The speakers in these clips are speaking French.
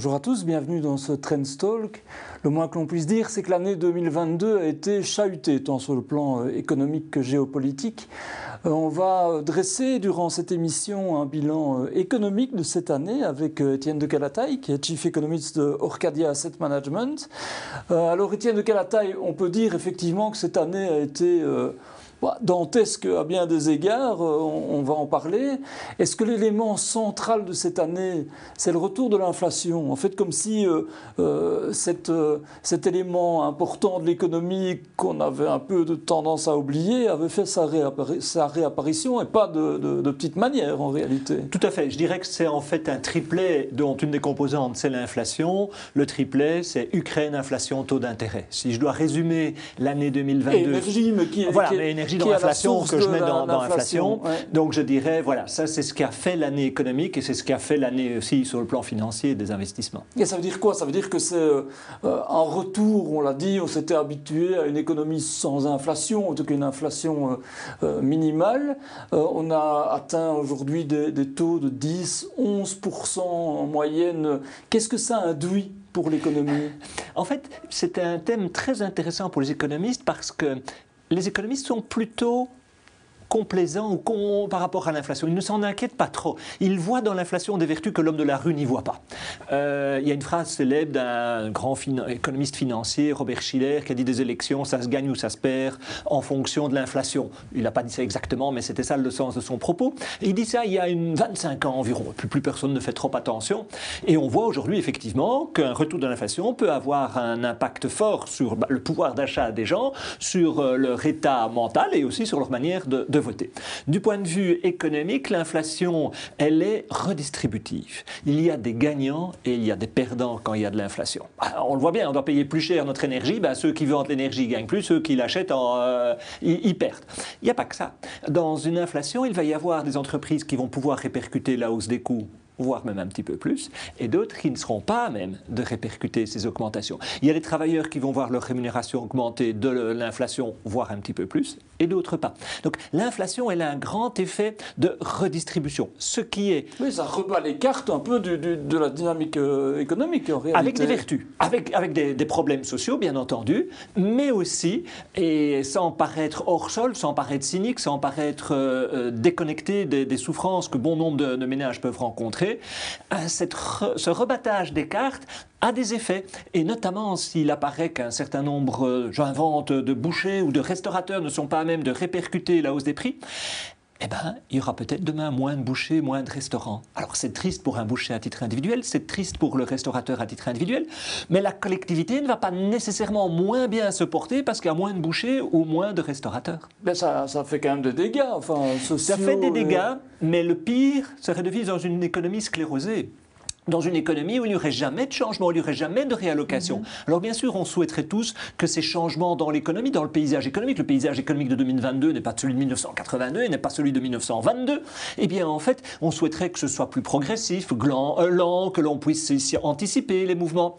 Bonjour à tous, bienvenue dans ce Trendstalk. Le moins que l'on puisse dire, c'est que l'année 2022 a été chahutée, tant sur le plan économique que géopolitique. On va dresser durant cette émission un bilan économique de cette année avec Étienne de Callataÿ, qui est Chief Economist de Orcadia Asset Management. Alors Étienne de Callataÿ, on peut dire effectivement que cette année a été dantesque à bien des égards, on va en parler. Est-ce que l'élément central de cette année, c'est le retour de l'inflation? En fait, comme si cet élément important de l'économie qu'on avait un peu de tendance à oublier avait fait sa réapparition et pas de petite manière en réalité. Tout à fait. Je dirais que c'est en fait un triplet dont une des composantes, c'est l'inflation. Le triplet, c'est Ukraine, inflation, taux d'intérêt. Si je dois résumer l'année 2022... Et énergie, mais qui est... Voilà, mais énergie dans l'inflation que je mets dans l'inflation. Ouais. Donc je dirais, voilà, ça c'est ce qu'a fait l'année économique et c'est ce qu'a fait l'année aussi sur le plan financier des investissements. Et ça veut dire quoi? Ça veut dire que c'est un retour, on l'a dit, on s'était habitué à une économie sans inflation, en tout cas une inflation minimale. On a atteint aujourd'hui des taux de 10-11% en moyenne. Qu'est-ce que ça induit pour l'économie? En fait, c'est un thème très intéressant pour les économistes parce que les économistes sont plutôt complaisants par rapport à l'inflation. Ils ne s'en inquiètent pas trop. Ils voient dans l'inflation des vertus que l'homme de la rue n'y voit pas. Il y a une phrase célèbre d'un grand économiste financier, Robert Shiller, qui a dit des élections, ça se gagne ou ça se perd en fonction de l'inflation. Il n'a pas dit ça exactement, mais c'était ça le sens de son propos. Et il dit ça il y a 25 ans environ. Plus personne ne fait trop attention. Et on voit aujourd'hui effectivement qu'un retour de l'inflation peut avoir un impact fort sur le pouvoir d'achat des gens, sur leur état mental et aussi sur leur manière de voter. Du point de vue économique, l'inflation, elle est redistributive. Il y a des gagnants et il y a des perdants quand il y a de l'inflation. On le voit bien, on doit payer plus cher notre énergie, ceux qui vendent l'énergie gagnent plus, ceux qui l'achètent, ils perdent. Il n'y a pas que ça. Dans une inflation, il va y avoir des entreprises qui vont pouvoir répercuter la hausse des coûts, voire même un petit peu plus, et d'autres qui ne seront pas à même de répercuter ces augmentations. Il y a des travailleurs qui vont voir leur rémunération augmenter de l'inflation, voire un petit peu plus, et d'autres pas. Donc l'inflation, elle a un grand effet de redistribution, ce qui est... Oui, ça rebat les cartes un peu de la dynamique économique, en réalité. Avec des vertus, avec des problèmes sociaux, bien entendu, mais aussi, et sans paraître hors sol, sans paraître cynique, sans paraître déconnecté des souffrances que bon nombre de ménages peuvent rencontrer, ce rebattage des cartes a des effets, et notamment s'il apparaît qu'un certain nombre, j'invente, de bouchers ou de restaurateurs ne sont pas à même de répercuter la hausse des prix, eh bien, il y aura peut-être demain moins de bouchers, moins de restaurants. Alors c'est triste pour un boucher à titre individuel, c'est triste pour le restaurateur à titre individuel, mais la collectivité ne va pas nécessairement moins bien se porter parce qu'il y a moins de bouchers ou moins de restaurateurs. Mais ça fait quand même des dégâts, sociaux. Ça fait des dégâts, mais le pire serait de vivre dans une économie sclérosée. Dans une économie où il n'y aurait jamais de changement, où il n'y aurait jamais de réallocation. Alors bien sûr, on souhaiterait tous que ces changements dans l'économie, dans le paysage économique de 2022 n'est pas celui de 1982 et n'est pas celui de 1922, eh bien en fait, on souhaiterait que ce soit plus progressif, lent, que l'on puisse anticiper les mouvements.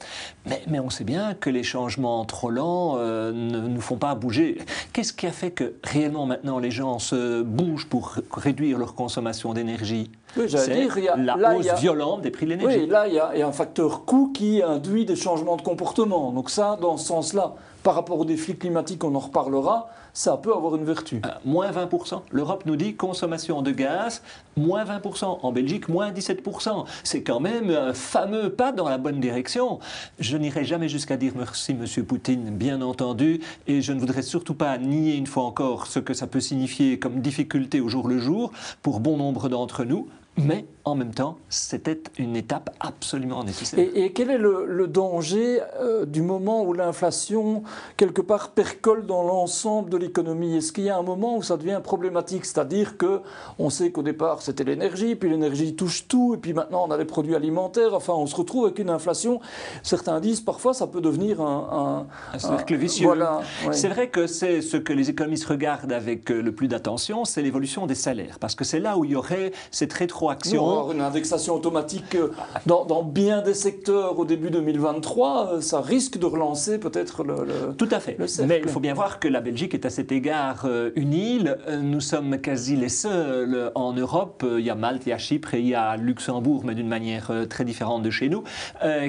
Mais on sait bien que les changements trop lents ne nous font pas bouger. Qu'est-ce qui a fait que réellement maintenant les gens se bougent pour réduire leur consommation d'énergie ? Oui, j'allais dire, la hausse violente des prix de l'énergie. Oui, là, il y a un facteur coût qui induit des changements de comportement. Donc ça, dans ce sens-là, par rapport au défi climatique, on en reparlera, ça peut avoir une vertu. Moins 20%. L'Europe nous dit consommation de gaz, moins 20%. En Belgique, moins 17%. C'est quand même un fameux pas dans la bonne direction. Je n'irai jamais jusqu'à dire merci, monsieur Poutine, bien entendu, et je ne voudrais surtout pas nier une fois encore ce que ça peut signifier comme difficulté au jour le jour pour bon nombre d'entre nous. Mais en même temps, c'était une étape absolument nécessaire. Et quel est le danger du moment où l'inflation, quelque part, percole dans l'ensemble de l'économie? Est-ce qu'il y a un moment où ça devient problématique? C'est-à-dire qu'on sait qu'au départ, c'était l'énergie, puis l'énergie touche tout, et puis maintenant, on a les produits alimentaires. Enfin, on se retrouve avec une inflation. Certains disent, parfois, ça peut devenir un cercle vicieux. Voilà, oui. C'est vrai que c'est ce que les économistes regardent avec le plus d'attention, c'est l'évolution des salaires. Parce que c'est là où il y aurait cette rétro rétroaction. Non, une indexation automatique dans bien des secteurs au début 2023, ça risque de relancer peut-être le Tout à fait. Mais il faut bien voir que la Belgique est à cet égard une île. Nous sommes quasi les seuls en Europe. Il y a Malte, il y a Chypre et il y a Luxembourg, mais d'une manière très différente de chez nous,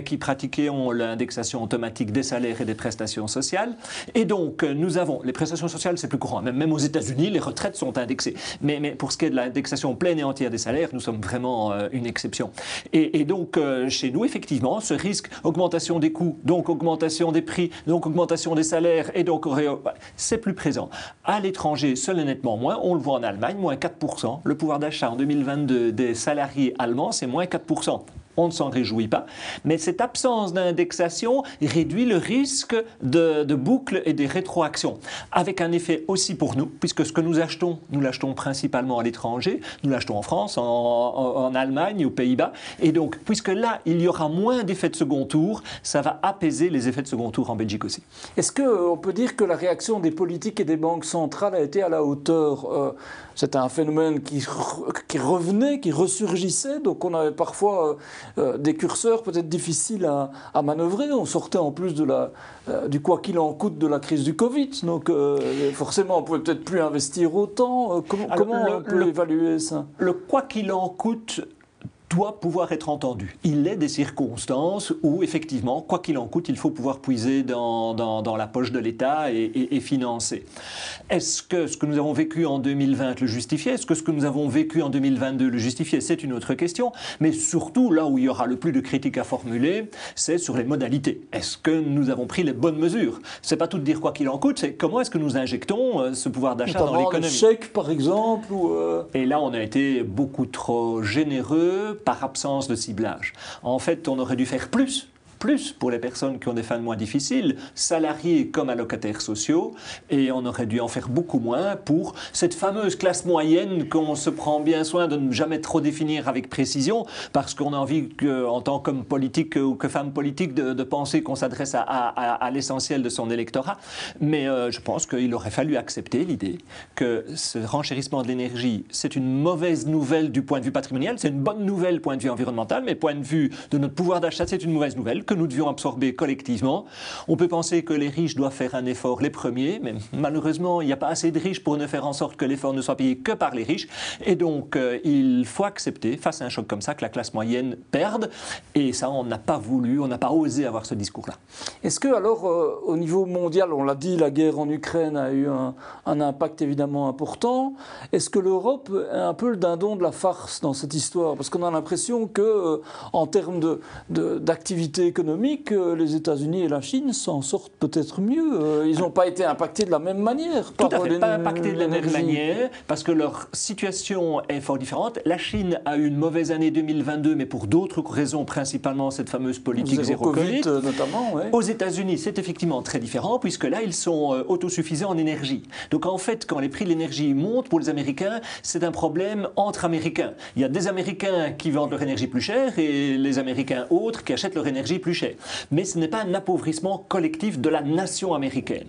qui pratiquaient l'indexation automatique des salaires et des prestations sociales. Et donc, nous avons les prestations sociales, c'est plus courant. Même aux États-Unis, les retraites sont indexées. Mais pour ce qui est de l'indexation pleine et entière des salaires, nous sommes vraiment une exception. Et donc, chez nous, effectivement, ce risque, augmentation des coûts, donc augmentation des prix, donc augmentation des salaires, et donc c'est plus présent. À l'étranger, seul et nettement moins. On le voit en Allemagne, moins 4%. Le pouvoir d'achat en 2022 des salariés allemands, c'est moins 4%. On ne s'en réjouit pas, mais cette absence d'indexation réduit le risque de boucles et des rétroactions, avec un effet aussi pour nous, puisque ce que nous l'achetons principalement à l'étranger, nous l'achetons en France, en Allemagne, aux Pays-Bas, et donc, puisque là, il y aura moins d'effets de second tour, ça va apaiser les effets de second tour en Belgique aussi. Est-ce qu'on peut dire que la réaction des politiques et des banques centrales a été à la hauteur c'était un phénomène qui revenait, qui ressurgissait, donc on avait parfois des curseurs peut-être difficiles à manœuvrer. On sortait en plus de du quoi qu'il en coûte de la crise du Covid. Donc forcément, on pouvait peut-être plus investir autant. Comment on peut évaluer ça? Le quoi qu'il en coûte doit pouvoir être entendu. Il est des circonstances où, effectivement, quoi qu'il en coûte, il faut pouvoir puiser dans la poche de l'État et financer. Est-ce que ce que nous avons vécu en 2020 le justifiait? Est-ce que ce que nous avons vécu en 2022 le justifiait? C'est une autre question. Mais surtout, là où il y aura le plus de critiques à formuler, c'est sur les modalités. Est-ce que nous avons pris les bonnes mesures? C'est pas tout de dire quoi qu'il en coûte, c'est comment est-ce que nous injectons ce pouvoir d'achat dans l'économie. Un chèque, par exemple Et là, on a été beaucoup trop généreux par absence de ciblage. En fait, on aurait dû faire plus pour les personnes qui ont des fins de mois difficiles, salariés comme allocataires sociaux, et on aurait dû en faire beaucoup moins pour cette fameuse classe moyenne qu'on se prend bien soin de ne jamais trop définir avec précision, parce qu'on a envie, en tant qu'homme politique ou que femme politique, de penser qu'on s'adresse à l'essentiel de son électorat. Mais je pense qu'il aurait fallu accepter l'idée que ce renchérissement de l'énergie, c'est une mauvaise nouvelle du point de vue patrimonial, c'est une bonne nouvelle point de vue environnemental, mais point de vue de notre pouvoir d'achat, c'est une mauvaise nouvelle que nous devions absorber collectivement. On peut penser que les riches doivent faire un effort les premiers, mais malheureusement, il n'y a pas assez de riches pour ne faire en sorte que l'effort ne soit payé que par les riches. Et donc, il faut accepter, face à un choc comme ça, que la classe moyenne perde. Et ça, on n'a pas voulu, on n'a pas osé avoir ce discours-là. Est-ce que, alors, au niveau mondial, on l'a dit, la guerre en Ukraine a eu un impact évidemment important. Est-ce que l'Europe est un peu le dindon de la farce dans cette histoire? Parce qu'on a l'impression que, en termes d'activité économique, les États-Unis et la Chine s'en sortent peut-être mieux. Ils n'ont pas été impactés de la même manière. Tout à fait, pas impactés de la même manière, parce que leur situation est fort différente. La Chine a eu une mauvaise année 2022, mais pour d'autres raisons, principalement cette fameuse politique zéro Covid. Notamment, ouais. Aux États-Unis, c'est effectivement très différent, puisque là, ils sont autosuffisants en énergie. Donc en fait, quand les prix de l'énergie montent, pour les Américains, c'est un problème entre Américains. Il y a des Américains qui vendent leur énergie plus chère, et les Américains autres qui achètent leur énergie plus cher. Mais ce n'est pas un appauvrissement collectif de la nation américaine.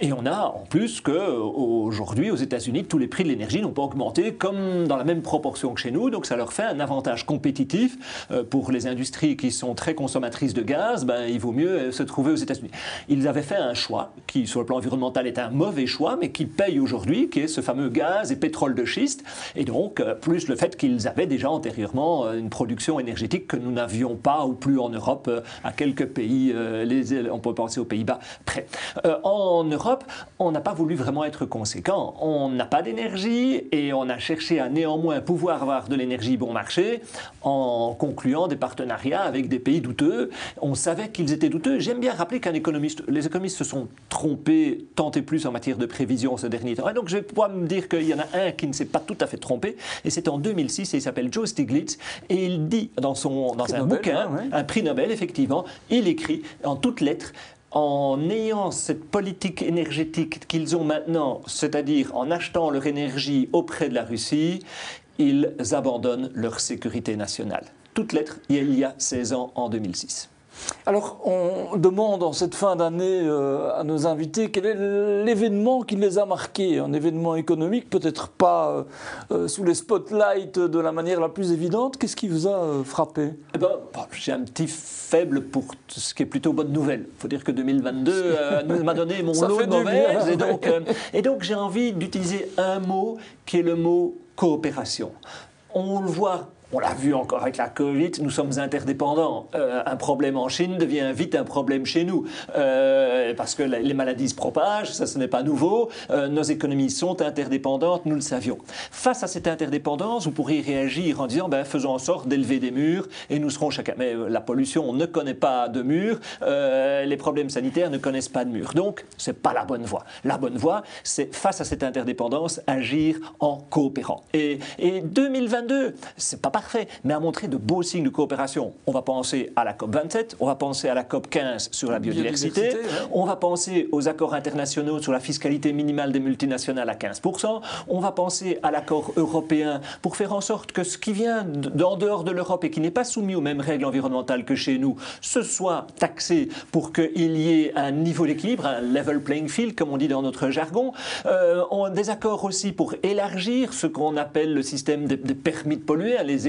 Et on a en plus qu'aujourd'hui, aux États-Unis, tous les prix de l'énergie n'ont pas augmenté comme dans la même proportion que chez nous. Donc ça leur fait un avantage compétitif. Pour les industries qui sont très consommatrices de gaz, ben, il vaut mieux se trouver aux États-Unis. Ils avaient fait un choix qui, sur le plan environnemental, est un mauvais choix, mais qui paye aujourd'hui, qui est ce fameux gaz et pétrole de schiste. Et donc, plus le fait qu'ils avaient déjà antérieurement une production énergétique que nous n'avions pas ou plus en Europe. À quelques pays, on peut penser aux Pays-Bas près. En Europe, on n'a pas voulu vraiment être conséquent. On n'a pas d'énergie et on a cherché à néanmoins pouvoir avoir de l'énergie bon marché en concluant des partenariats avec des pays douteux. On savait qu'ils étaient douteux. J'aime bien rappeler les économistes se sont trompés tant et plus en matière de prévision ce dernier temps. Et donc je vais pouvoir me dire qu'il y en a un qui ne s'est pas tout à fait trompé, et c'est en 2006, et il s'appelle Joe Stiglitz, et il dit dans un bouquin, ouais. Un prix Nobel, effectivement, il écrit en toutes lettres: en ayant cette politique énergétique qu'ils ont maintenant, c'est-à-dire en achetant leur énergie auprès de la Russie, ils abandonnent leur sécurité nationale. Toutes lettres, il y a 16 ans, en 2006. Alors, on demande en cette fin d'année à nos invités quel est l'événement qui les a marqués, un événement économique, peut-être pas sous les spotlights de la manière la plus évidente. Qu'est-ce qui vous a frappé ? Eh ben, j'ai un petit faible pour ce qui est plutôt bonne nouvelle. Il faut dire que 2022 m'a donné mon lot de mauvaises. Et donc j'ai envie d'utiliser un mot qui est le mot coopération. On le voit. On l'a vu encore avec la Covid, nous sommes interdépendants. Un problème en Chine devient vite un problème chez nous. Parce que les maladies se propagent, ça ce n'est pas nouveau. Nos économies sont interdépendantes, nous le savions. Face à cette interdépendance, vous pourriez réagir en disant ben, « faisons en sorte d'élever des murs et nous serons chacun ». Mais la pollution ne connaît pas de murs, les problèmes sanitaires ne connaissent pas de murs. Donc, ce n'est pas la bonne voie. La bonne voie, c'est face à cette interdépendance, agir en coopérant. Et 2022, c'est pas parfait, mais à montrer de beaux signes de coopération. On va penser à la COP27, on va penser à la COP15 sur la biodiversité, ouais. On va penser aux accords internationaux sur la fiscalité minimale des multinationales à 15%, on va penser à l'accord européen pour faire en sorte que ce qui vient d'en dehors de l'Europe et qui n'est pas soumis aux mêmes règles environnementales que chez nous, ce soit taxé pour qu'il y ait un niveau d'équilibre, un level playing field, comme on dit dans notre jargon. Des accords aussi pour élargir ce qu'on appelle le système des permis de polluer, les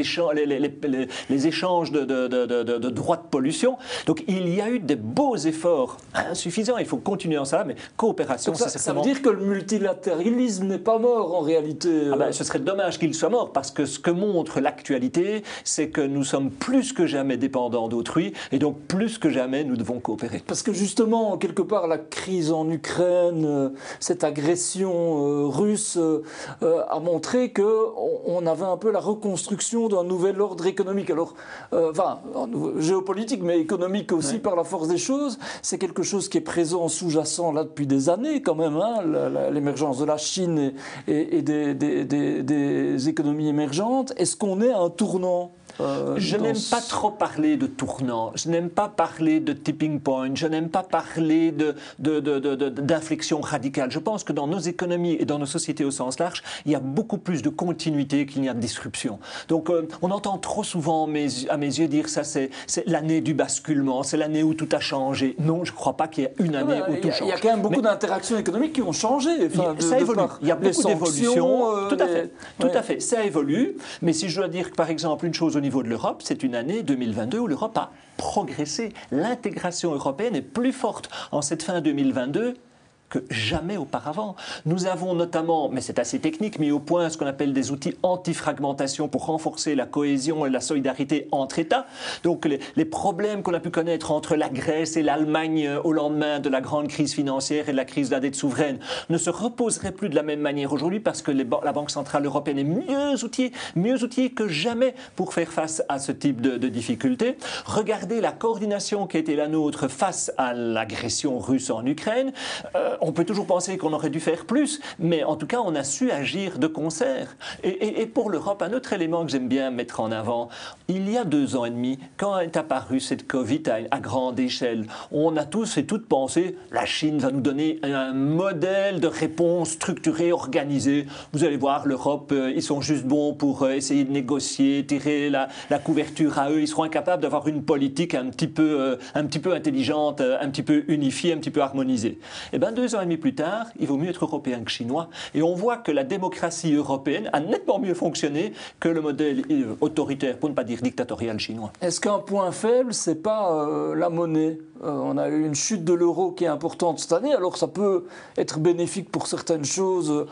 échanges de droits de pollution. Donc il y a eu des beaux efforts insuffisants, il faut continuer en ça, mais coopération, c'est certainement... Ça veut dire que le multilatéralisme n'est pas mort en réalité. Ah ben, ce serait dommage qu'il soit mort, parce que ce que montre l'actualité, c'est que nous sommes plus que jamais dépendants d'autrui, et donc plus que jamais nous devons coopérer. Parce que justement, quelque part, la crise en Ukraine, cette agression russe a montré qu'on avait un peu la reconstruction d'un nouvel ordre économique, alors géopolitique mais économique aussi, ouais. Par la force des choses, c'est quelque chose qui est présent, sous-jacent là depuis des années quand même, hein, l'émergence de la Chine et des économies émergentes. Est-ce qu'on est à un tournant ? Je n'aime pas trop parler de tournant, je n'aime pas parler de tipping point, je n'aime pas parler d'inflexion radicale. Je pense que dans nos économies et dans nos sociétés au sens large, il y a beaucoup plus de continuité qu'il n'y a de disruption. Donc on entend trop souvent à mes yeux dire ça, c'est l'année du basculement, c'est l'année où tout a changé. Non, je ne crois pas qu'il y ait une année où tout change. Il y a quand même beaucoup d'interactions économiques qui ont changé. Enfin, ça évolue, il y a beaucoup d'évolutions. Tout à fait, ça évolue. Mais si je dois dire que par exemple une chose au niveau de l'Europe, c'est une année 2022 où l'Europe a progressé. L'intégration européenne est plus forte en cette fin 2022 que jamais auparavant. Nous avons notamment, mais c'est assez technique, mis au point ce qu'on appelle des outils anti-fragmentation pour renforcer la cohésion et la solidarité entre États. Donc les problèmes qu'on a pu connaître entre la Grèce et l'Allemagne au lendemain de la grande crise financière et de la crise de la dette souveraine ne se reposeraient plus de la même manière aujourd'hui, parce que la Banque Centrale Européenne est mieux outillée que jamais pour faire face à ce type de difficultés. Regardez la coordination qui a été la nôtre face à l'agression russe en Ukraine. On peut toujours penser qu'on aurait dû faire plus, mais en tout cas, on a su agir de concert. Et pour l'Europe, un autre élément que j'aime bien mettre en avant, il y a 2 ans et demi, quand est apparue cette Covid à grande échelle, on a tous et toutes pensé « la Chine va nous donner un modèle de réponse structurée, organisée. Vous allez voir, l'Europe, ils sont juste bons pour essayer de négocier, tirer la couverture à eux. Ils seront incapables d'avoir une politique un petit peu intelligente, un petit peu unifiée, un petit peu harmonisée. » Eh bien, 2 ans et demi plus tard, il vaut mieux être européen que chinois. Et on voit que la démocratie européenne a nettement mieux fonctionné que le modèle autoritaire, pour ne pas dire dictatorial chinois. Est-ce qu'un point faible, ce n'est pas la monnaie ? On a eu une chute de l'euro qui est importante cette année. Alors ça peut être bénéfique pour certaines choses,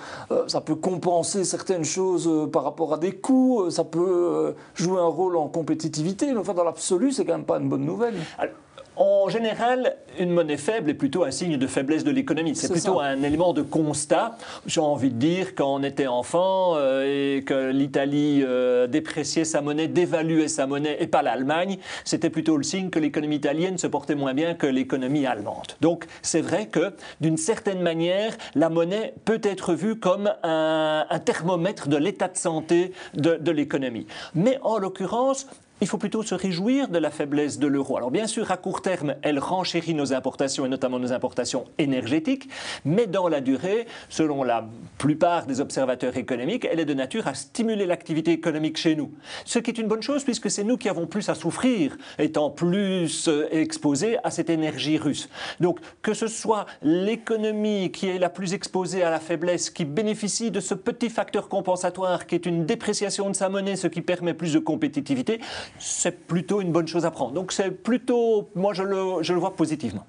ça peut compenser certaines choses par rapport à des coûts, ça peut jouer un rôle en compétitivité. Mais enfin, dans l'absolu, c'est quand même pas une bonne nouvelle. Alors, en général, une monnaie faible est plutôt un signe de faiblesse de l'économie. C'est plutôt un élément de constat. J'ai envie de dire, quand on était enfant et que l'Italie dépréciait sa monnaie, dévaluait sa monnaie, et pas l'Allemagne, c'était plutôt le signe que l'économie italienne se portait moins bien que l'économie allemande. Donc c'est vrai que, d'une certaine manière, la monnaie peut être vue comme un thermomètre de l'état de santé de l'économie. Mais en l'occurrence, Il faut plutôt se réjouir de la faiblesse de l'euro. Alors bien sûr, à court terme, elle renchérit nos importations, et notamment nos importations énergétiques, mais dans la durée, selon la plupart des observateurs économiques, elle est de nature à stimuler l'activité économique chez nous. Ce qui est une bonne chose, puisque c'est nous qui avons plus à souffrir, étant plus exposés à cette énergie russe. Donc, que ce soit l'économie qui est la plus exposée à la faiblesse, qui bénéficie de ce petit facteur compensatoire, qui est une dépréciation de sa monnaie, ce qui permet plus de compétitivité, c'est plutôt une bonne chose à prendre. Donc c'est plutôt, moi je le vois positivement.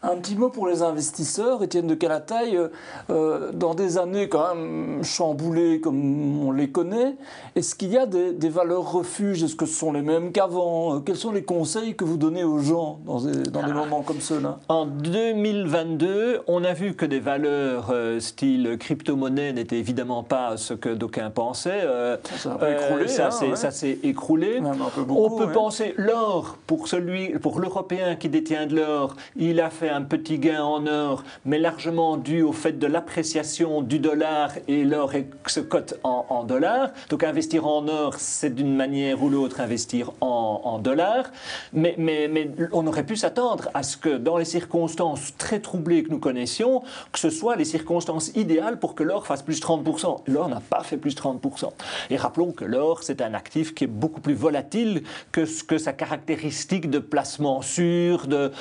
Un petit mot pour les investisseurs, Étienne de Callataÿ, dans des années quand même chamboulées comme on les connaît, est-ce qu'il y a des valeurs refuges? Est-ce que ce sont les mêmes qu'avant? Quels sont les conseils que vous donnez aux gens dans des moments comme ceux-là? En 2022, on a vu que des valeurs style crypto-monnaie n'étaient évidemment pas ce que d'aucuns pensaient. Ça s'est écroulé. On peut penser l'or, pour l'Européen qui détient de l'or, il a fait un petit gain en or, mais largement dû au fait de l'appréciation du dollar, et l'or se cote en dollars. Donc investir en or, c'est d'une manière ou l'autre investir en dollars. Mais on aurait pu s'attendre à ce que dans les circonstances très troublées que nous connaissions, que ce soit les circonstances idéales pour que l'or fasse plus 30%. L'or n'a pas fait plus 30%. Et rappelons que l'or, c'est un actif qui est beaucoup plus volatile que ce que sa caractéristique de placement sûr, de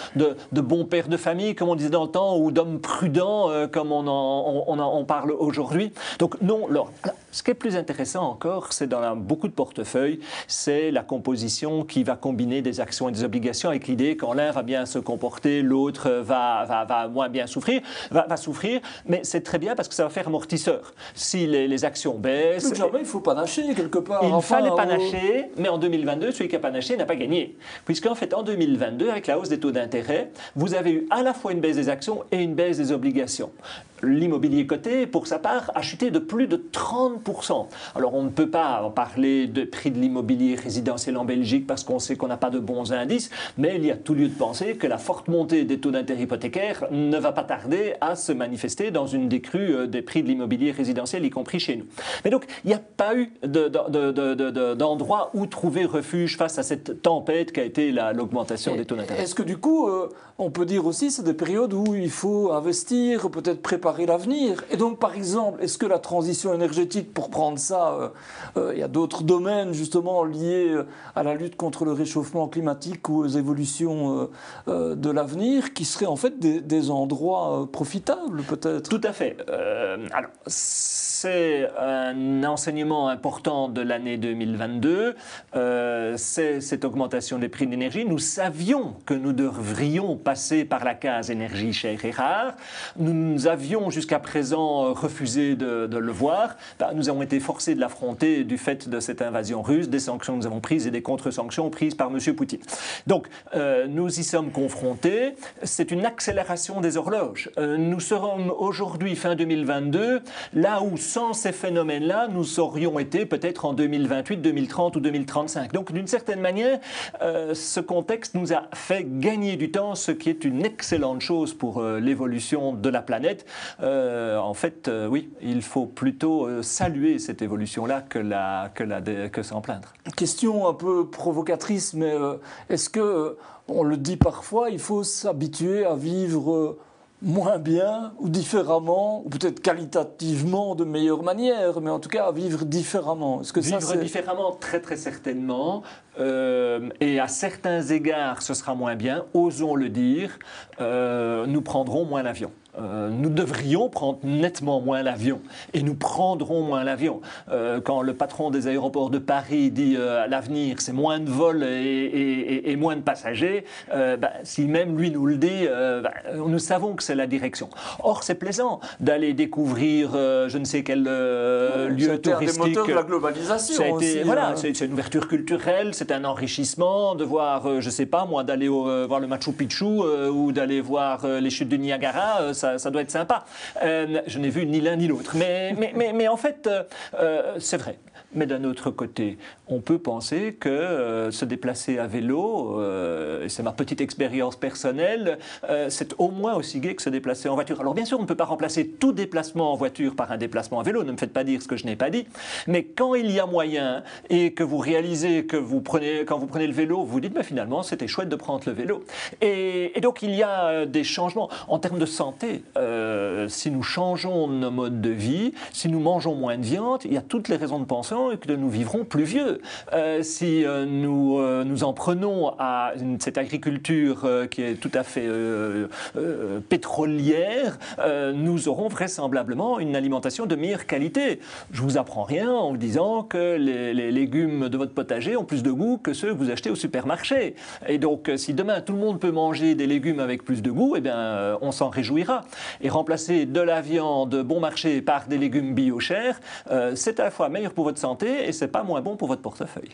bon père de famille, comme on disait dans le temps, ou d'homme prudent, comme on parle aujourd'hui. Donc non, l'or. Ce qui est plus intéressant encore, c'est dans beaucoup de portefeuilles, c'est la composition qui va combiner des actions et des obligations, avec l'idée quand l'un va bien se comporter, l'autre va moins bien souffrir, va souffrir, mais c'est très bien parce que ça va faire amortisseur. Si les actions baissent... Plus jamais, il faut panacher quelque part. Il fallait panacher, mais en 2022, celui qui a panaché n'a pas gagné. Puisqu'en fait, en 2022, avec la hausse des taux d'intérêt, vous avez eu à la fois une baisse des actions et une baisse des obligations. L'immobilier coté, pour sa part, a chuté de plus de 30%. Alors on ne peut pas parler de prix de l'immobilier résidentiel en Belgique parce qu'on sait qu'on n'a pas de bons indices, mais il y a tout lieu de penser que la forte montée des taux d'intérêt hypothécaires ne va pas tarder à se manifester dans une décrue des prix de l'immobilier résidentiel, y compris chez nous. Mais donc il n'y a pas eu d'endroit où trouver refuge face à cette tempête qu'a été l'augmentation des taux d'intérêt. Est-ce que du coup, on peut dire aussi que c'est des périodes où il faut investir, peut-être préparer l'avenir? Et donc, par exemple, est-ce que la transition énergétique, pour prendre ça, il y a d'autres domaines justement liés à la lutte contre le réchauffement climatique ou aux évolutions de l'avenir, qui seraient en fait des endroits profitables peut-être? Tout à fait. Alors, c'est un enseignement important de l'année 2022, c'est cette augmentation des prix de l'énergie. Nous savions que nous devrions passer par la case énergie chère et rare. Nous avions jusqu'à présent refusé de le voir. Nous avons été forcés de l'affronter du fait de cette invasion russe, des sanctions que nous avons prises et des contre-sanctions prises par M. Poutine. Donc, nous y sommes confrontés. C'est une accélération des horloges. Nous serons aujourd'hui, fin 2022, là où, sans ces phénomènes-là, nous aurions été peut-être en 2028, 2030 ou 2035. Donc, d'une certaine manière, ce contexte nous a fait gagner du temps, ce qui est une excellente chose pour l'évolution de la planète. En fait, oui, il faut plutôt saluer cette évolution-là que s'en plaindre. Question un peu provocatrice, mais est-ce que, on le dit parfois, il faut s'habituer à vivre moins bien ou différemment, ou peut-être qualitativement de meilleure manière, mais en tout cas à vivre différemment? Est-ce que vivre ça, différemment, très très certainement. Et à certains égards, ce sera moins bien, osons le dire, nous prendrons moins l'avion. Nous devrions prendre nettement moins l'avion et nous prendrons moins l'avion. Quand le patron des aéroports de Paris dit à l'avenir c'est moins de vols et moins de passagers, si même lui nous le dit, nous savons que c'est la direction. Or c'est plaisant d'aller découvrir je ne sais quel lieu touristique. C'est un des moteurs de la globalisation aussi. Voilà, c'est une ouverture culturelle, c'est un enrichissement de voir, je ne sais pas moi, d'aller voir le Machu Picchu ou d'aller voir les chutes du Niagara, ça ça doit être sympa. Je n'ai vu ni l'un ni l'autre. Mais en fait, c'est vrai. Mais d'un autre côté, on peut penser que se déplacer à vélo, et c'est ma petite expérience personnelle, c'est au moins aussi gai que se déplacer en voiture. Alors bien sûr, on ne peut pas remplacer tout déplacement en voiture par un déplacement à vélo, ne me faites pas dire ce que je n'ai pas dit, mais quand il y a moyen et que vous réalisez que quand vous prenez le vélo, vous dites, mais finalement, c'était chouette de prendre le vélo. Et donc, il y a des changements en termes de santé. Si nous changeons nos modes de vie, si nous mangeons moins de viande, il y a toutes les raisons de penser que nous vivrons plus vieux. Si nous en prenons à cette agriculture qui est tout à fait pétrolière, nous aurons vraisemblablement une alimentation de meilleure qualité. Je vous apprends rien en vous disant que les légumes de votre potager ont plus de goût que ceux que vous achetez au supermarché. Et donc, si demain tout le monde peut manger des légumes avec plus de goût, eh bien, on s'en réjouira. Et remplacer de la viande bon marché par des légumes bio chers, c'est à la fois meilleur pour votre santé et c'est pas moins bon pour votre portefeuille.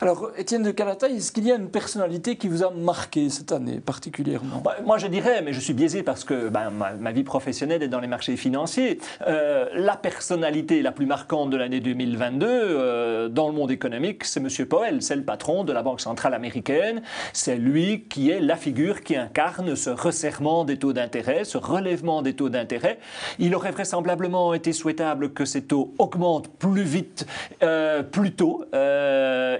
Alors, Étienne de Callataÿ, est-ce qu'il y a une personnalité qui vous a marqué cette année particulièrement? Moi, je dirais, mais je suis biaisé parce que ma vie professionnelle est dans les marchés financiers. La personnalité la plus marquante de l'année 2022 dans le monde économique, c'est Monsieur Powell, c'est le patron de la Banque centrale américaine. C'est lui qui est la figure qui incarne ce resserrement des taux d'intérêt, ce relèvement des taux d'intérêt. Il aurait vraisemblablement été souhaitable que ces taux augmentent plus vite, plus tôt.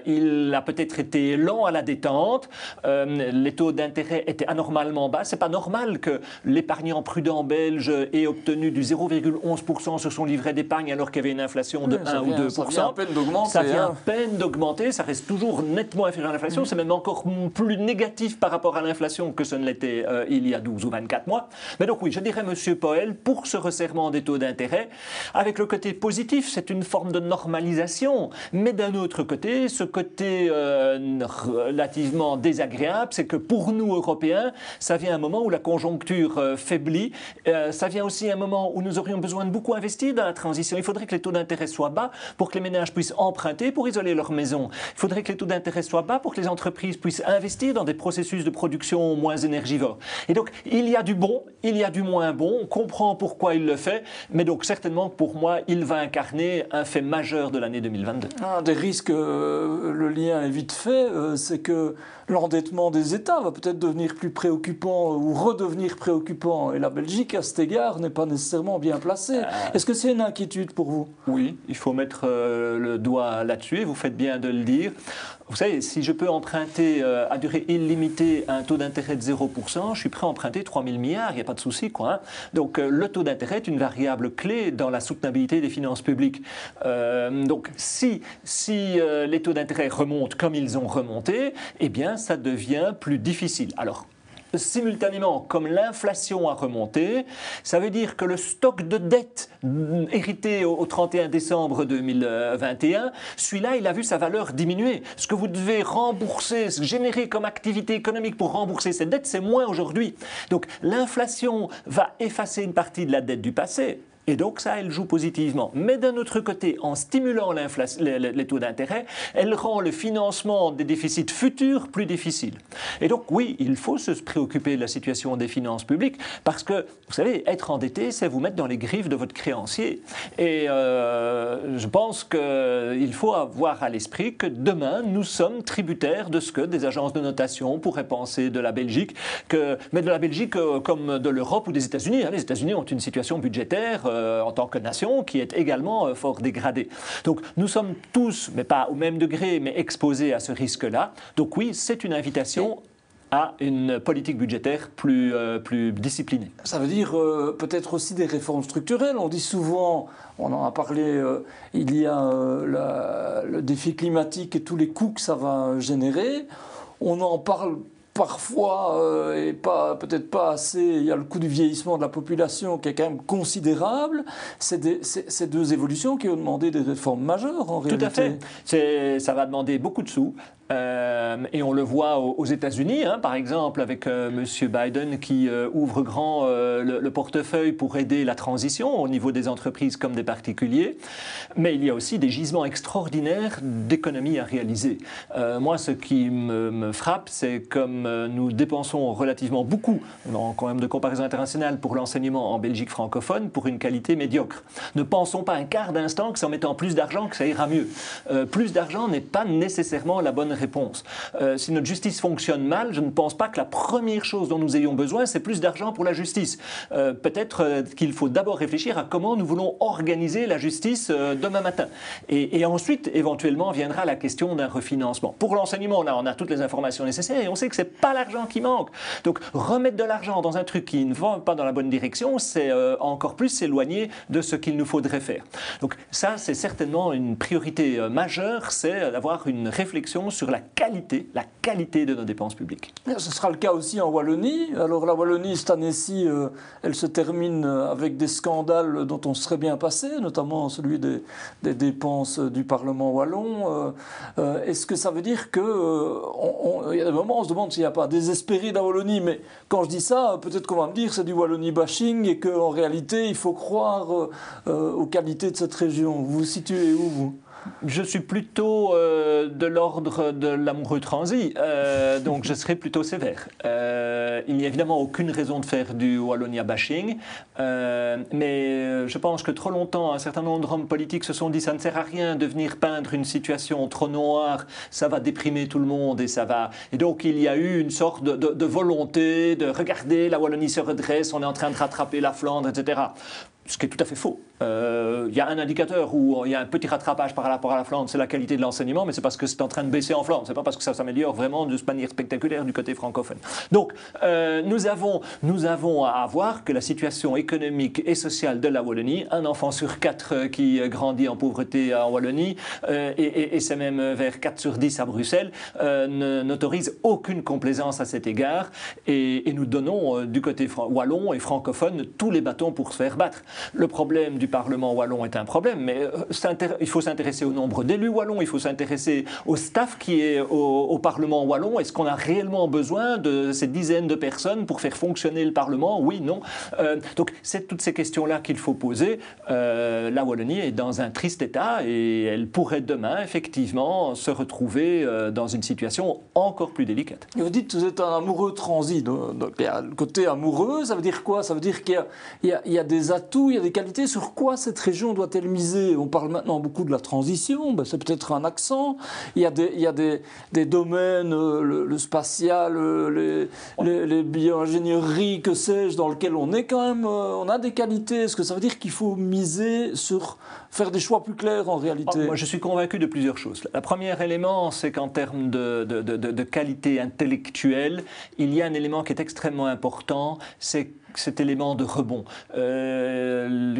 Il a peut-être été lent à la détente. Les taux d'intérêt étaient anormalement bas. C'est pas normal que l'épargnant prudent belge ait obtenu du 0,11% sur son livret d'épargne alors qu'il y avait une inflation de 1 ou 2%. Ça vient à peine d'augmenter. Ça vient à peine d'augmenter. Ça reste toujours nettement inférieur à l'inflation. C'est même encore plus négatif par rapport à l'inflation que ce ne l'était il y a 12 ou 24 mois. Mais donc oui, je dirais Monsieur Powell pour ce resserrement des taux d'intérêt. Avec le côté positif, c'est une forme de normalisation. Mais d'un autre côté, ce côté relativement désagréable, c'est que pour nous Européens, ça vient à un moment où la conjoncture faiblit. Ça vient aussi à un moment où nous aurions besoin de beaucoup investir dans la transition. Il faudrait que les taux d'intérêt soient bas pour que les ménages puissent emprunter pour isoler leur maison. Il faudrait que les taux d'intérêt soient bas pour que les entreprises puissent investir dans des processus de production moins énergivores. Et donc, il y a du bon, il y a du moins bon. On comprend pourquoi il le fait, mais donc certainement pour moi, il va incarner un fait majeur de l'année 2022. Un des risques, le lien est vite fait, c'est que l'endettement des États va peut-être devenir plus préoccupant ou redevenir préoccupant. Et la Belgique, à cet égard, n'est pas nécessairement bien placée. Est-ce que c'est une inquiétude pour vous? Oui, il faut mettre le doigt là-dessus, et vous faites bien de le dire. Vous savez, si je peux emprunter à durée illimitée à un taux d'intérêt de 0%, je suis prêt à emprunter 3 000 milliards, il n'y a pas de souci, quoi. Hein. Donc le taux d'intérêt est une variable clé dans la soutenabilité des finances publiques. Donc si les taux d'intérêt remontent comme ils ont remonté, eh bien ça devient plus difficile. Alors, simultanément, comme l'inflation a remonté, ça veut dire que le stock de dette hérité au 31 décembre 2021, celui-là, il a vu sa valeur diminuer. Ce que vous devez rembourser, ce générer comme activité économique pour rembourser cette dette, c'est moins aujourd'hui. Donc l'inflation va effacer une partie de la dette du passé. Et donc ça, elle joue positivement. Mais d'un autre côté, en stimulant les taux d'intérêt, elle rend le financement des déficits futurs plus difficile. Et donc oui, il faut se préoccuper de la situation des finances publiques parce que, vous savez, être endetté, c'est vous mettre dans les griffes de votre créancier. Et je pense qu'il faut avoir à l'esprit que demain, nous sommes tributaires de ce que des agences de notation pourraient penser de la Belgique, mais de la Belgique comme de l'Europe ou des États-Unis. Les États-Unis ont une situation budgétaire en tant que nation, qui est également fort dégradée. Donc nous sommes tous, mais pas au même degré, mais exposés à ce risque-là. Donc oui, c'est une invitation à une politique budgétaire plus disciplinée. Ça veut dire peut-être aussi des réformes structurelles. On dit souvent, on en a parlé, il y a le défi climatique et tous les coûts que ça va générer. On en parle parfois, et peut-être pas assez, il y a le coût du vieillissement de la population qui est quand même considérable. Ces deux évolutions qui ont demandé des réformes majeures en réalité. Tout à fait. Ça va demander beaucoup de sous. Et on le voit aux États-Unis, hein, par exemple, avec Monsieur Biden qui ouvre grand le portefeuille pour aider la transition au niveau des entreprises comme des particuliers. Mais il y a aussi des gisements extraordinaires d'économies à réaliser. Moi, ce qui me frappe, c'est comme nous dépensons relativement beaucoup, en quand même de comparaison internationale, pour l'enseignement en Belgique francophone, pour une qualité médiocre. Ne pensons pas un quart d'instant que c'est en mettant plus d'argent que ça ira mieux. Plus d'argent n'est pas nécessairement la bonne réponse. Si notre justice fonctionne mal, je ne pense pas que la première chose dont nous ayons besoin, c'est plus d'argent pour la justice. Peut-être qu'il faut d'abord réfléchir à comment nous voulons organiser la justice demain matin. Et ensuite, éventuellement, viendra la question d'un refinancement. Pour l'enseignement, on a toutes les informations nécessaires et on sait que ce n'est pas l'argent qui manque. Donc, remettre de l'argent dans un truc qui ne va pas dans la bonne direction, c'est encore plus s'éloigner de ce qu'il nous faudrait faire. Donc, ça, c'est certainement une priorité majeure, c'est d'avoir une réflexion sur la qualité de nos dépenses publiques. Ce sera le cas aussi en Wallonie. Alors la Wallonie, cette année-ci, elle se termine avec des scandales dont on serait bien passé, notamment celui des dépenses du Parlement wallon. Est-ce que ça veut dire qu'il y a des moments où on se demande s'il n'y a pas désespéré de la Wallonie? Mais quand je dis ça, peut-être qu'on va me dire c'est du Wallonie-bashing et qu'en réalité, il faut croire aux qualités de cette région. Vous vous situez où, vous ? Je suis plutôt de l'ordre de l'amoureux transi, donc je serai plutôt sévère. Il n'y a évidemment aucune raison de faire du Wallonia bashing, mais je pense que trop longtemps, un certain nombre d'hommes politiques se sont dit ça ne sert à rien de venir peindre une situation trop noire, ça va déprimer tout le monde et ça va... Et donc il y a eu une sorte de volonté de regarder, la Wallonie se redresse, on est en train de rattraper la Flandre, etc. Ce qui est tout à fait faux. Il y a un indicateur où il y a un petit rattrapage par rapport à la Flandre, c'est la qualité de l'enseignement, mais c'est parce que c'est en train de baisser en Flandre, c'est pas parce que ça s'améliore vraiment de manière spectaculaire du côté francophone. Donc nous avons à voir que la situation économique et sociale de la Wallonie, un enfant sur 4 qui grandit en pauvreté en Wallonie, et c'est même vers 4 sur 10 à Bruxelles, n'autorise aucune complaisance à cet égard, et nous donnons du côté wallon et francophone tous les bâtons pour se faire battre. Le problème du Parlement wallon est un problème, mais il faut s'intéresser au nombre d'élus wallons, il faut s'intéresser au staff qui est au Parlement wallon. Est-ce qu'on a réellement besoin de ces dizaines de personnes pour faire fonctionner le Parlement? Oui, non. Donc c'est toutes ces questions-là qu'il faut poser. La Wallonie est dans un triste état et elle pourrait demain, effectivement, se retrouver dans une situation encore plus délicate. Et vous dites que vous êtes un amoureux transi. Donc, le côté amoureux, ça veut dire quoi? Ça veut dire qu'il y a des atouts, il y a des qualités. Sur quoi cette région doit-elle miser? On parle maintenant beaucoup de la transition, ben, c'est peut-être un accent. Il y a des domaines, le spatial, les bio-ingénieries, que sais-je, dans lesquels on est quand même, on a des qualités. Est-ce que ça veut dire qu'il faut miser sur faire des choix plus clairs en réalité? Moi, je suis convaincu de plusieurs choses. Le premier élément, c'est qu'en termes de qualité intellectuelle, il y a un élément qui est extrêmement important, c'est cet élément de rebond.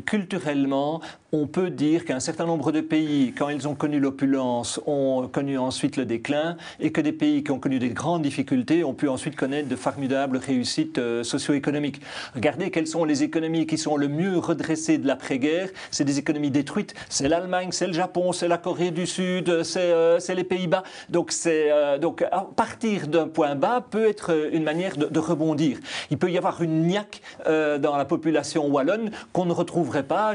Culturellement, on peut dire qu'un certain nombre de pays, quand ils ont connu l'opulence, ont connu ensuite le déclin, et que des pays qui ont connu des grandes difficultés ont pu ensuite connaître de formidables réussites socio-économiques. Regardez quelles sont les économies qui sont le mieux redressées de l'après-guerre. C'est des économies détruites. C'est l'Allemagne, c'est le Japon, c'est la Corée du Sud, c'est les Pays-Bas. Donc partir d'un point bas peut être une manière de rebondir. Il peut y avoir une niaque dans la population wallonne qu'on ne retrouverait pas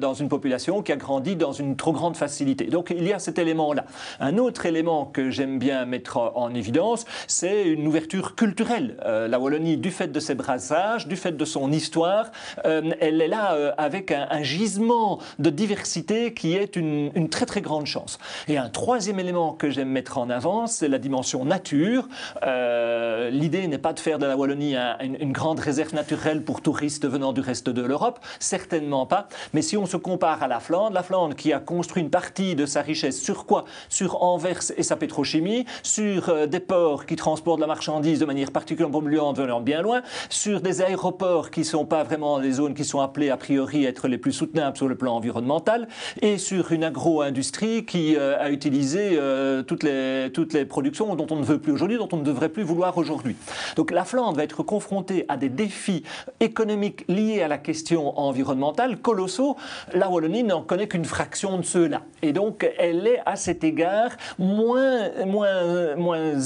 dans une population qui a grandi dans une trop grande facilité. Donc il y a cet élément-là. Un autre élément que j'aime bien mettre en évidence, c'est une ouverture culturelle. La Wallonie, du fait de ses brassages, du fait de son histoire, elle est là avec un gisement de diversité qui est une très très grande chance. Et un troisième élément que j'aime mettre en avant, c'est la dimension nature. L'idée n'est pas de faire de la Wallonie une grande réserve naturelle pour touristes venant du reste de l'Europe, certainement pas. Mais si on se compare à la Flandre qui a construit une partie de sa richesse sur quoi? Sur Anvers et sa pétrochimie, sur des ports qui transportent la marchandise de manière particulièrement polluante venant bien loin, sur des aéroports qui ne sont pas vraiment des zones qui sont appelées a priori à être les plus soutenables sur le plan environnemental, et sur une agro-industrie qui a utilisé toutes les productions dont on ne veut plus aujourd'hui, dont on ne devrait plus vouloir aujourd'hui. Donc la Flandre va être confrontée à des défis défis économiques liés à la question environnementale colossaux, la Wallonie n'en connaît qu'une fraction de ceux-là. Et donc, elle est à cet égard moins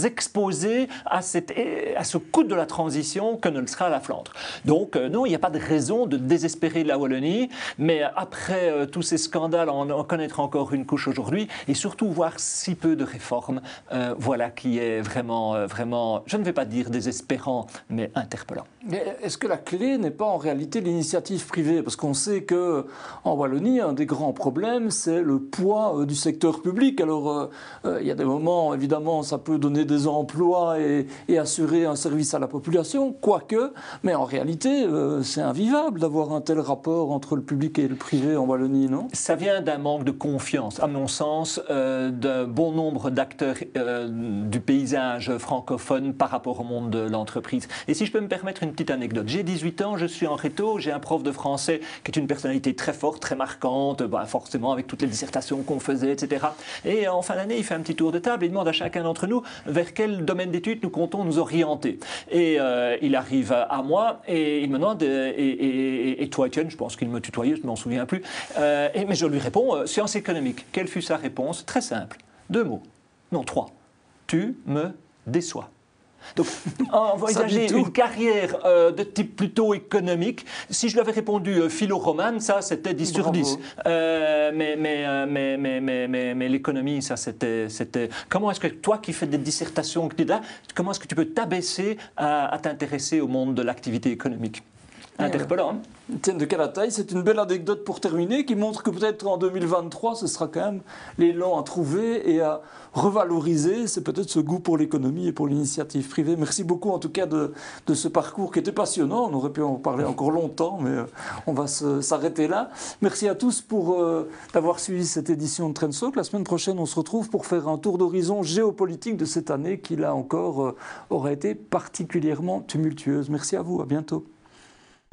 exposée à ce coût de la transition que ne le sera la Flandre. Donc, non, il n'y a pas de raison de désespérer la Wallonie, mais après tous ces scandales, en connaître encore une couche aujourd'hui, et surtout voir si peu de réformes, voilà qui est vraiment, vraiment, je ne vais pas dire désespérant, mais interpellant. Est-ce que la clé n'est pas en réalité l'initiative privée? Parce qu'on sait qu'en Wallonie, un des grands problèmes, c'est le poids du secteur public. Alors, il y a des moments, évidemment, ça peut donner des emplois et assurer un service à la population, quoique, mais en réalité, c'est invivable d'avoir un tel rapport entre le public et le privé en Wallonie, non? Ça vient d'un manque de confiance, à mon sens, d'un bon nombre d'acteurs du paysage francophone par rapport au monde de l'entreprise. Et si je peux me permettre une petite anecdote, j'ai 18 ans, je suis en réto, j'ai un prof de français qui est une personnalité très forte, très marquante, bah forcément avec toutes les dissertations qu'on faisait, etc. Et en fin d'année, il fait un petit tour de table, il demande à chacun d'entre nous vers quel domaine d'études nous comptons nous orienter. Et il arrive à moi et il me demande, et toi Étienne, je pense qu'il me tutoyait, je ne m'en souviens plus, mais je lui réponds, sciences économiques. Quelle fut sa réponse? Très simple, 2 mots. Non, 3. Tu me déçois. Donc, envisager une carrière de type plutôt économique, si je lui avais répondu philo-romane, ça c'était 10 sur 10. Mais l'économie, ça c'était... Comment est-ce que toi qui fais des dissertations, comment est-ce que tu peux t'abaisser à t'intéresser au monde de l'activité économique? Interpellant. Étienne de Callataÿ, c'est une belle anecdote pour terminer qui montre que peut-être en 2023, ce sera quand même l'élan à trouver et à revaloriser. C'est peut-être ce goût pour l'économie et pour l'initiative privée. Merci beaucoup en tout cas de ce parcours qui était passionnant. On aurait pu en parler encore longtemps, mais on va s'arrêter là. Merci à tous pour d'avoir suivi cette édition de Trendstalk. La semaine prochaine, on se retrouve pour faire un tour d'horizon géopolitique de cette année qui, là encore, aura été particulièrement tumultueuse. Merci à vous. À bientôt.